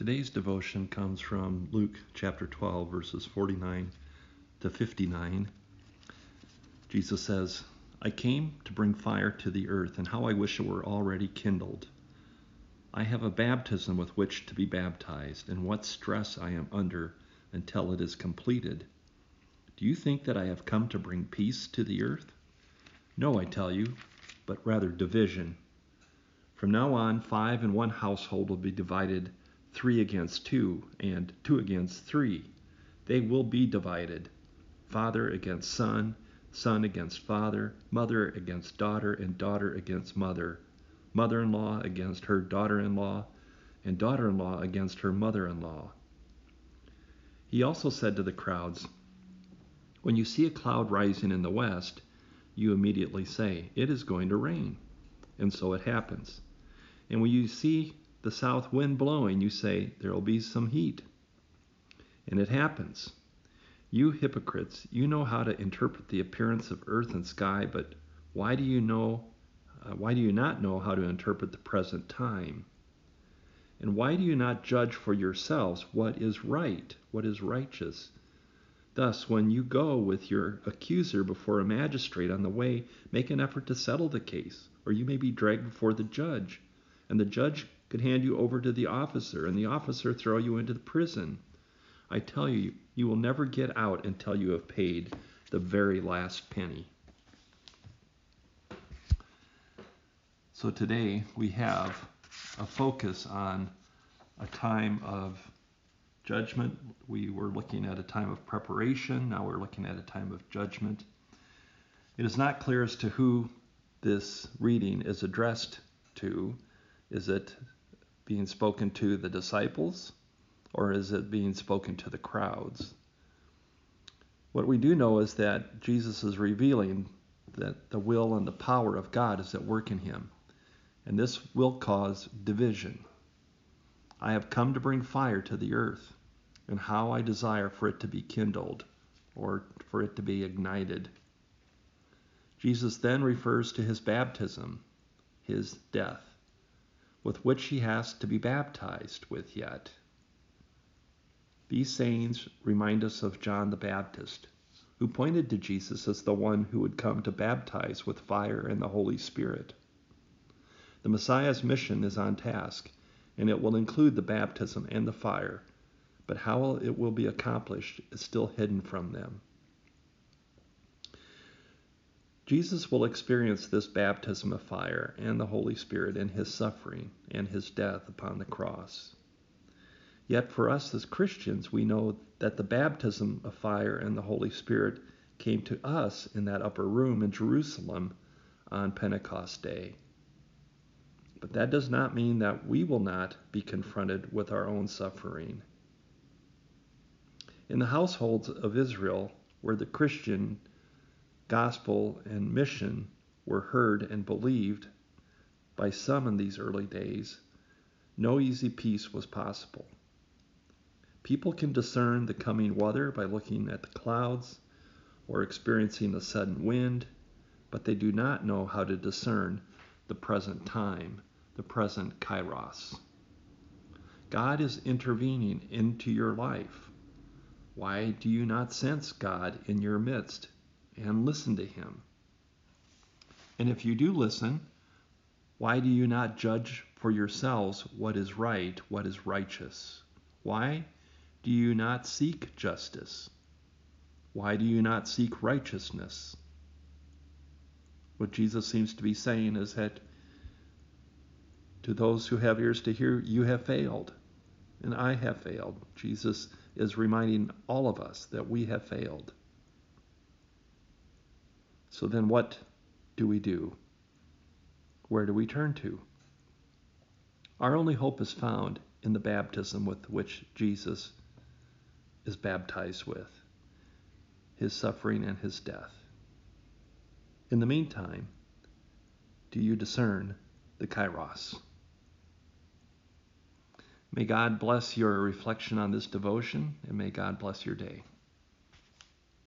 Today's devotion comes from Luke chapter 12, verses 49 to 59. Jesus says, "I came to bring fire to the earth, and how I wish it were already kindled. I have a baptism with which to be baptized, and what stress I am under until it is completed. Do you think that I have come to bring peace to the earth? No, I tell you, but rather division. From now on, 5 in one household will be divided, 3 against 2, and 2 against 3. They will be divided, father against son, son against father, mother against daughter, and daughter against mother, mother-in-law against her daughter-in-law, and daughter-in-law against her mother-in-law." He also said to the crowds, "When you see a cloud rising in the west, you immediately say, 'It is going to rain,' and so it happens. And when you see the south wind blowing, you say, 'There will be some heat,' and it happens. You hypocrites, you know how to interpret the appearance of earth and sky, but why do you not know how to interpret the present time? And why do you not judge for yourselves what is right, what is righteous? Thus, when you go with your accuser before a magistrate on the way, make an effort to settle the case, or you may be dragged before the judge, and the judge could hand you over to the officer, and the officer throw you into the prison. I tell you, you will never get out until you have paid the very last penny." So today we have a focus on a time of judgment. We were looking at a time of preparation. Now we're looking at a time of judgment. It is not clear as to who this reading is addressed to. Is it being spoken to the disciples, or is it being spoken to the crowds? What we do know is that Jesus is revealing that the will and the power of God is at work in him, and this will cause division. "I have come to bring fire to the earth, and how I desire for it to be kindled," or for it to be ignited. Jesus then refers to his baptism, his death, with which he has to be baptized with yet. These sayings remind us of John the Baptist, who pointed to Jesus as the one who would come to baptize with fire and the Holy Spirit. The Messiah's mission is on task, and it will include the baptism and the fire, but how it will be accomplished is still hidden from them. Jesus will experience this baptism of fire and the Holy Spirit in his suffering and his death upon the cross. Yet for us as Christians, we know that the baptism of fire and the Holy Spirit came to us in that upper room in Jerusalem on Pentecost Day. But that does not mean that we will not be confronted with our own suffering. In the households of Israel, where the Christian gospel and mission were heard and believed by some in these early days, no easy peace was possible. People can discern the coming weather by looking at the clouds or experiencing a sudden wind, but they do not know how to discern the present time, the present kairos. God is intervening into your life. Why do you not sense God in your midst and listen to him? And if you do listen, why do you not judge for yourselves what is right, what is righteous? Why do you not seek justice? Why do you not seek righteousness? What Jesus seems to be saying is that to those who have ears to hear, you have failed, and I have failed. Jesus is reminding all of us that we have failed. So then what do we do? Where do we turn to? Our only hope is found in the baptism with which Jesus is baptized with, his suffering and his death. In the meantime, do you discern the kairos? May God bless your reflection on this devotion, and may God bless your day.